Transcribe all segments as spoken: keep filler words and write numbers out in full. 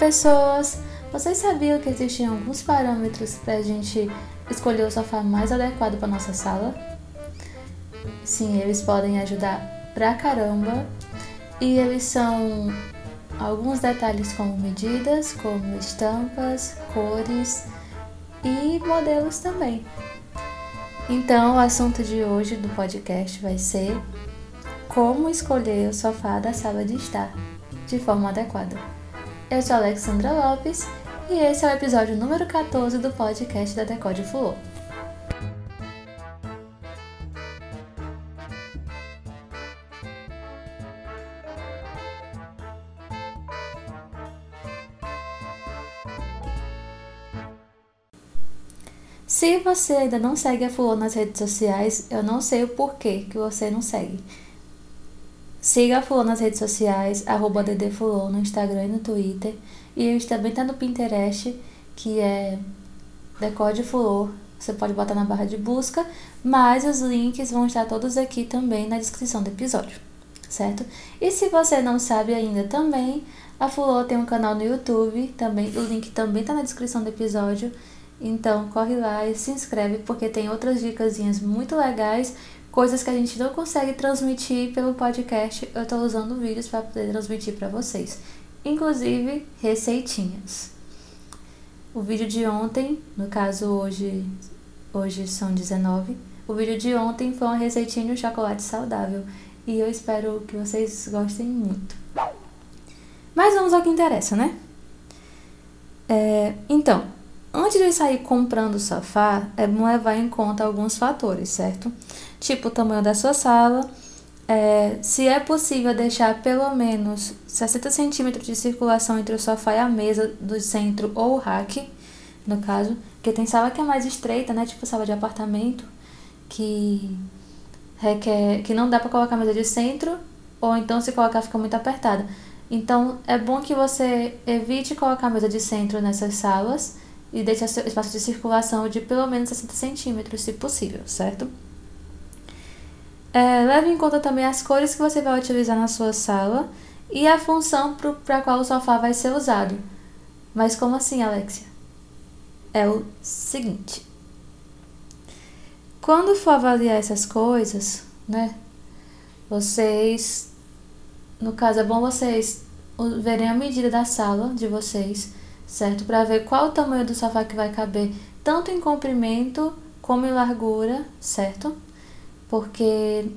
Pessoas, vocês sabiam que existem alguns parâmetros para a gente escolher o sofá mais adequado para nossa sala? Sim, eles podem ajudar pra caramba e eles são alguns detalhes como medidas, como estampas, cores e modelos também. Então, o assunto de hoje do podcast vai ser como escolher o sofá da sala de estar de forma adequada. Eu sou Alexandra Lopes e esse é o episódio número quatorze do podcast da Decode Fulô. Se você ainda não segue a Fulô nas redes sociais, eu não sei o porquê que você não segue. Siga a Fulô nas redes sociais, arroba ddfulô no Instagram e no Twitter. E a gente também tá no Pinterest, que é Decode Fulô. Você pode botar na barra de busca, mas os links vão estar todos aqui também na descrição do episódio, certo? E se você não sabe ainda também, a Fulô tem um canal no YouTube, também, o link também tá na descrição do episódio. Então corre lá e se inscreve, porque tem outras dicasinhas muito legais, coisas que a gente não consegue transmitir pelo podcast. Eu tô usando vídeos para poder transmitir para vocês. Inclusive, receitinhas. O vídeo de ontem, no caso hoje, hoje são dezenove. O vídeo de ontem foi uma receitinha de um chocolate saudável. E eu espero que vocês gostem muito. Mas vamos ao que interessa, né? É, então, antes de sair comprando o sofá, é bom levar em conta alguns fatores, certo? Tipo o tamanho da sua sala, é, se é possível deixar pelo menos sessenta centímetros de circulação entre o sofá e a mesa do centro ou o rack, no caso, porque tem sala que é mais estreita, né? Tipo sala de apartamento, que requer, que não dá pra colocar a mesa de centro, ou então se colocar fica muito apertada. Então é bom que você evite colocar a mesa de centro nessas salas e deixe o espaço de circulação de pelo menos sessenta centímetros, se possível, certo? É, leve em conta também as cores que você vai utilizar na sua sala e a função para a qual o sofá vai ser usado. Mas como assim, Alexia? É o seguinte. Quando for avaliar essas coisas, né? Vocês... No caso, é bom vocês verem a medida da sala de vocês, certo? Para ver qual o tamanho do sofá que vai caber, tanto em comprimento como em largura, certo? Porque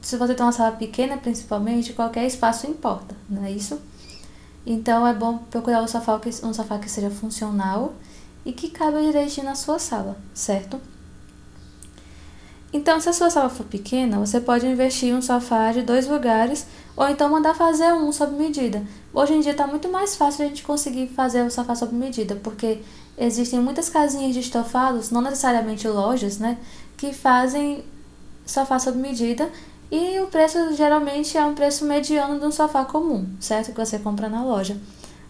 se você tem uma sala pequena, principalmente, qualquer espaço importa, não é isso? Então, é bom procurar um sofá que, um sofá que seja funcional e que caiba direitinho na sua sala, certo? Então, se a sua sala for pequena, você pode investir em um sofá de dois lugares ou então mandar fazer um sob medida. Hoje em dia está muito mais fácil a gente conseguir fazer um sofá sob medida, porque existem muitas casinhas de estofados, não necessariamente lojas, né, que fazem sofá sob medida, e o preço geralmente é um preço mediano de um sofá comum, certo? Que você compra na loja.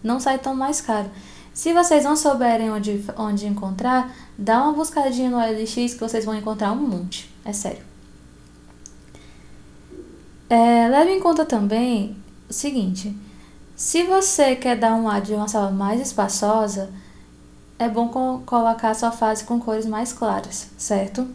Não sai tão mais caro. Se vocês não souberem onde, onde encontrar, dá uma buscadinha no O L X que vocês vão encontrar um monte. É sério. É, leve em conta também o seguinte. Se você quer dar um ar de uma sala mais espaçosa, é bom co- colocar a sua fase com cores mais claras, certo?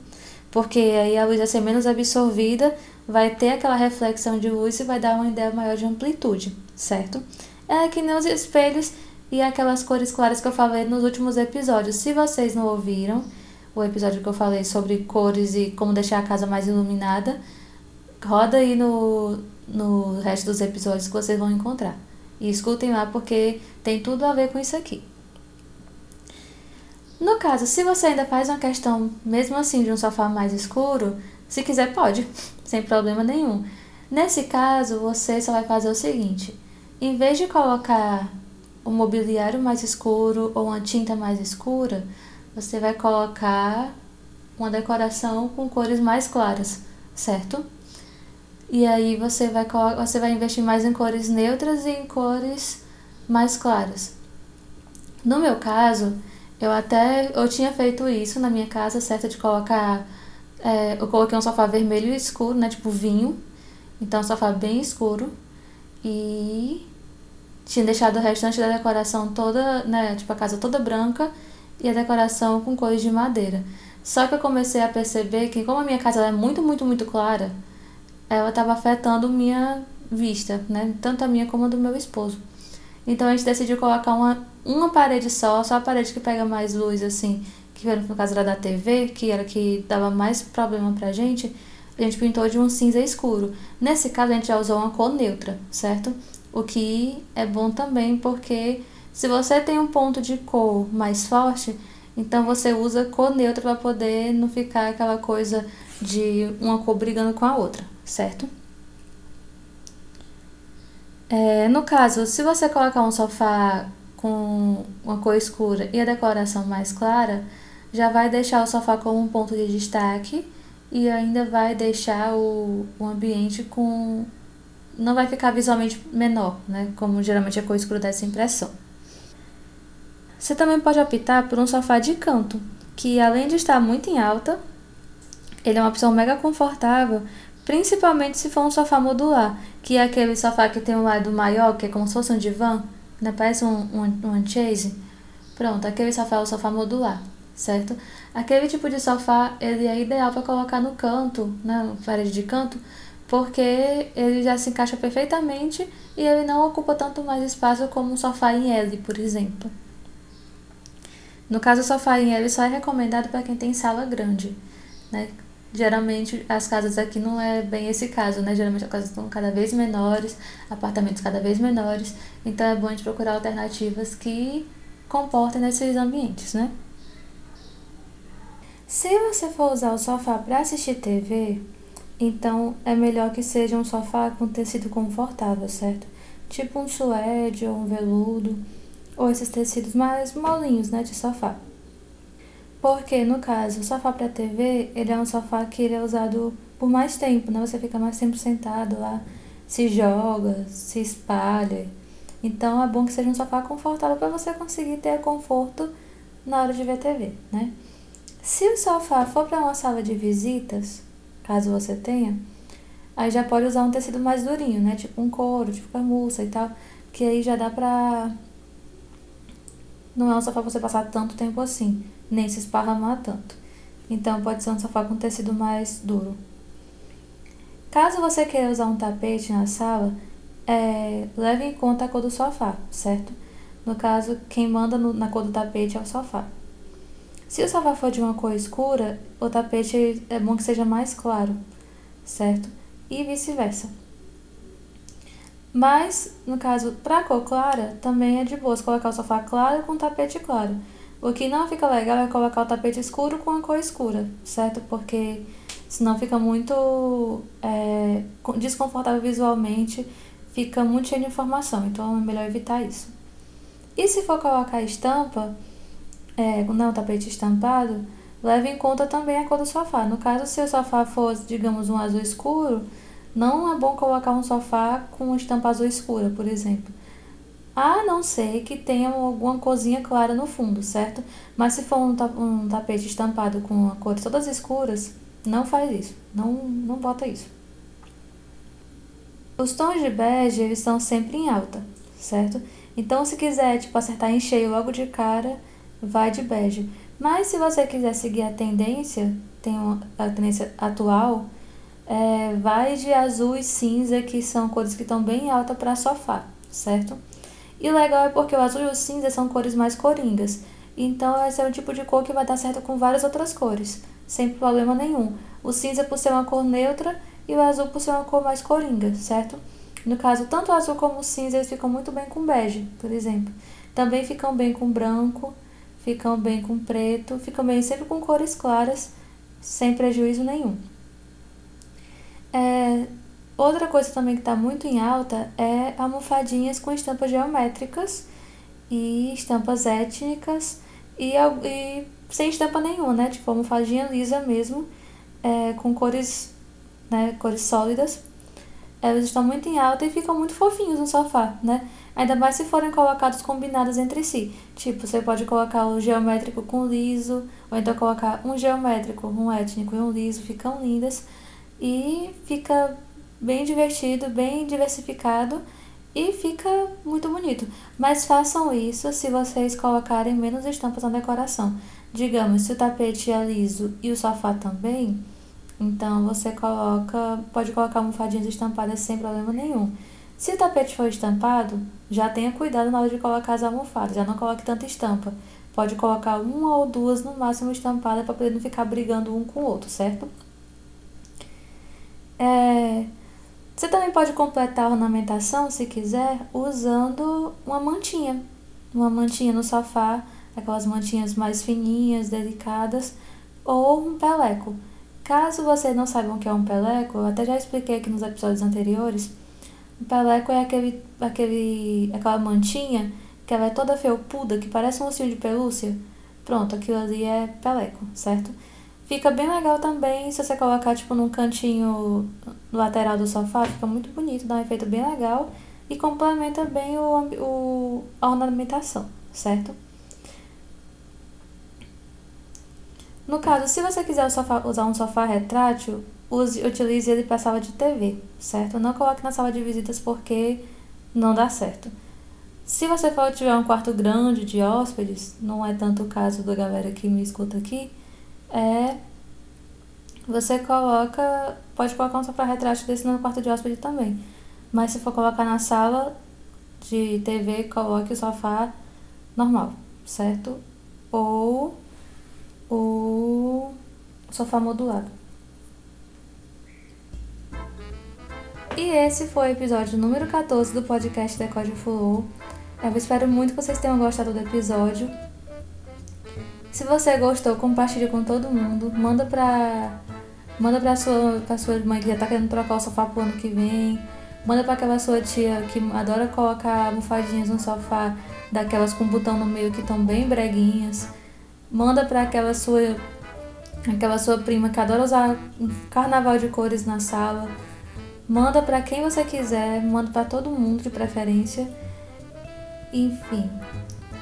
Porque aí a luz vai ser menos absorvida, vai ter aquela reflexão de luz e vai dar uma ideia maior de amplitude, certo? É que nem os espelhos e aquelas cores claras que eu falei nos últimos episódios. Se vocês não ouviram o episódio que eu falei sobre cores e como deixar a casa mais iluminada, roda aí no, no resto dos episódios que vocês vão encontrar. E escutem lá porque tem tudo a ver com isso aqui. No caso, se você ainda faz uma questão, mesmo assim, de um sofá mais escuro, se quiser pode, sem problema nenhum. Nesse caso, você só vai fazer o seguinte. Em vez de colocar um mobiliário mais escuro ou uma tinta mais escura, você vai colocar uma decoração com cores mais claras, certo? E aí você vai, você vai investir mais em cores neutras e em cores mais claras. No meu caso, eu até eu tinha feito isso na minha casa, certo? De colocar... É, eu coloquei um sofá vermelho escuro, né? Tipo vinho. Então, um sofá bem escuro. E tinha deixado o restante da decoração toda, né, tipo a casa toda branca e a decoração com cores de madeira. Só que eu comecei a perceber que, como a minha casa é muito, muito, muito clara, ela estava afetando minha vista, né, tanto a minha como a do meu esposo. Então a gente decidiu colocar uma, uma parede só, só a parede que pega mais luz, assim, que era, no caso era da T V, que era que dava mais problema pra gente. A gente pintou de um cinza escuro. Nesse caso a gente já usou uma cor neutra, certo? O que é bom também, porque se você tem um ponto de cor mais forte, então você usa cor neutra para poder não ficar aquela coisa de uma cor brigando com a outra, certo? É, no caso, se você colocar um sofá com uma cor escura e a decoração mais clara, já vai deixar o sofá como um ponto de destaque e ainda vai deixar o, o ambiente com... não vai ficar visualmente menor, né? Como geralmente a cor escura dá essa impressão. Você também pode optar por um sofá de canto, que além de estar muito em alta, ele é uma opção mega confortável, principalmente se for um sofá modular, que é aquele sofá que tem um lado maior, que é como se fosse um divã, né? Parece um, um, um chaise. Pronto, aquele sofá é o sofá modular, certo? Aquele tipo de sofá, ele é ideal para colocar no canto, na parede de canto, porque ele já se encaixa perfeitamente e ele não ocupa tanto mais espaço como um sofá em L, por exemplo. No caso, o sofá em L só é recomendado para quem tem sala grande, né? Geralmente, as casas aqui não é bem esse caso, né? Geralmente, as casas estão cada vez menores, apartamentos cada vez menores, então é bom a gente procurar alternativas que comportem nesses ambientes, né? Se você for usar o sofá para assistir T V, então é melhor que seja um sofá com tecido confortável, certo? Tipo um suede ou um veludo, ou esses tecidos mais molinhos, né, de sofá. Porque, no caso, o sofá para T V, ele é um sofá que ele é usado por mais tempo, né? Você fica mais tempo sentado lá, se joga, se espalha. Então é bom que seja um sofá confortável para você conseguir ter conforto na hora de ver T V, né? Se o sofá for para uma sala de visitas, caso você tenha, aí já pode usar um tecido mais durinho, né? Tipo um couro, tipo camurça e tal, que aí já dá pra... Não é um sofá pra você passar tanto tempo assim, nem se esparramar tanto. Então pode ser um sofá com tecido mais duro. Caso você queira usar um tapete na sala, é... leve em conta a cor do sofá, certo? No caso, quem manda no... na cor do tapete é o sofá. Se o sofá for de uma cor escura, o tapete é bom que seja mais claro, certo? E vice-versa. Mas, no caso, para cor clara, também é de boas colocar o sofá claro com tapete claro. O que não fica legal é colocar o tapete escuro com a cor escura, certo? Porque senão fica muito é, desconfortável visualmente, fica muito cheio de informação, então é melhor evitar isso. E se for colocar estampa, É, não, tapete estampado, leve em conta também a cor do sofá. No caso, se o sofá for, digamos, um azul escuro, não é bom colocar um sofá com estampa azul escura, por exemplo. A não ser que tenha alguma corzinha clara no fundo, certo? Mas se for um, um tapete estampado com cores todas escuras, não faz isso, não, não bota isso. Os tons de bege, eles estão sempre em alta, certo? Então, se quiser, tipo, acertar em cheio logo de cara, vai de bege. Mas se você quiser seguir a tendência, tem uma, a tendência atual, é, vai de azul e cinza, que são cores que estão bem altas para sofá, certo? E o legal é porque o azul e o cinza são cores mais coringas. Então esse é um tipo de cor que vai dar certo com várias outras cores, sem problema nenhum. O cinza por ser uma cor neutra e o azul por ser uma cor mais coringa, certo? No caso, tanto o azul como o cinza, eles ficam muito bem com bege, por exemplo. Também ficam bem com branco, ficam bem com preto, ficam bem sempre com cores claras, sem prejuízo nenhum. É, outra coisa também que está muito em alta é almofadinhas com estampas geométricas e estampas étnicas e, e sem estampa nenhuma, né? Tipo almofadinha lisa mesmo, é, com cores, né, cores sólidas. Elas estão muito em alta e ficam muito fofinhos no sofá, né? Ainda mais se forem colocados combinados entre si. Tipo, você pode colocar o geométrico com o liso, ou então colocar um geométrico, um étnico e um liso, ficam lindas. E fica bem divertido, bem diversificado E fica muito bonito. Mas façam isso se vocês colocarem menos estampas na decoração. Digamos, se o tapete é liso e o sofá também, então você coloca, pode colocar almofadinhas estampadas sem problema nenhum. Se o tapete for estampado, já tenha cuidado na hora de colocar as almofadas, já não coloque tanta estampa. Pode colocar uma ou duas no máximo estampada para poder não ficar brigando um com o outro, certo? É... Você também pode completar a ornamentação, se quiser, usando uma mantinha. Uma mantinha no sofá, aquelas mantinhas mais fininhas, delicadas, ou um peleco. Caso vocês não saibam o que é um peleco, eu até já expliquei aqui nos episódios anteriores, um peleco é aquele, aquele, aquela mantinha que ela é toda felpuda, que parece um ossinho de pelúcia. Pronto, aquilo ali é peleco, certo? Fica bem legal também se você colocar tipo num cantinho lateral do sofá, fica muito bonito, dá um efeito bem legal e complementa bem o, o, a ornamentação, certo? No caso, se você quiser usar um sofá retrátil, use, utilize ele para sala de T V, certo? Não coloque na sala de visitas porque não dá certo. Se você for tiver um quarto grande de hóspedes, não é tanto o caso da galera que me escuta aqui, é, você coloca, pode colocar um sofá retrátil desse no quarto de hóspede também. Mas se for colocar na sala de T V, coloque o sofá normal, certo? Ou o sofá modulado. E esse foi o episódio número quatorze do podcast Decode Fulô. Eu espero muito que vocês tenham gostado do episódio. Se você gostou, compartilhe com todo mundo. Manda pra, manda pra, sua, pra sua mãe que já tá querendo trocar o sofá pro ano que vem. Manda pra aquela sua tia que adora colocar almofadinhas no sofá, daquelas com botão no meio que estão bem breguinhas. Manda pra aquela sua, aquela sua prima que adora usar um carnaval de cores na sala. Manda pra quem você quiser, manda pra todo mundo de preferência. Enfim,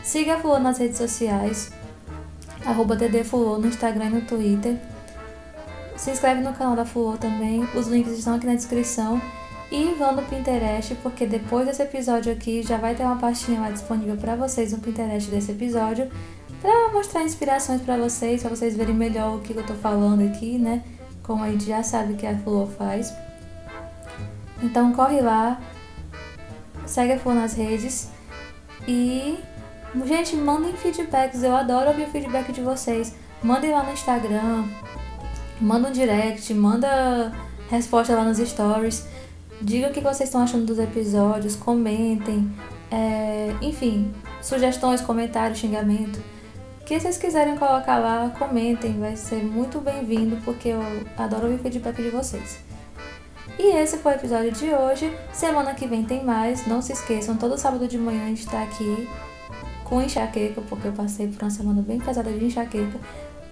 siga a Fulô nas redes sociais, arroba ddfulô no Instagram e no Twitter. Se inscreve no canal da Fulô também, os links estão aqui na descrição. E vão no Pinterest, porque depois desse episódio aqui já vai ter uma pastinha lá disponível pra vocês no Pinterest desse episódio, pra mostrar inspirações pra vocês, pra vocês verem melhor o que eu tô falando aqui, né? Como a gente já sabe que a Fulô faz. Então corre lá, segue a Fulô nas redes e... Gente, mandem feedbacks, eu adoro ouvir o feedback de vocês. Mandem lá no Instagram, manda um direct, manda resposta lá nos stories. Digam o que vocês estão achando dos episódios, comentem, é, enfim, sugestões, comentários, xingamento. O que vocês quiserem colocar lá, comentem, vai ser muito bem-vindo, porque eu adoro ouvir o feedback de vocês. E esse foi o episódio de hoje, semana que vem tem mais, não se esqueçam, todo sábado de manhã a gente tá aqui com enxaqueca, porque eu passei por uma semana bem pesada de enxaqueca,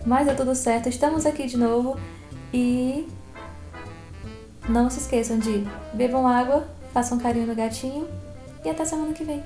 mas deu tudo certo, estamos aqui de novo e não se esqueçam de bebam água, façam carinho no gatinho e até semana que vem.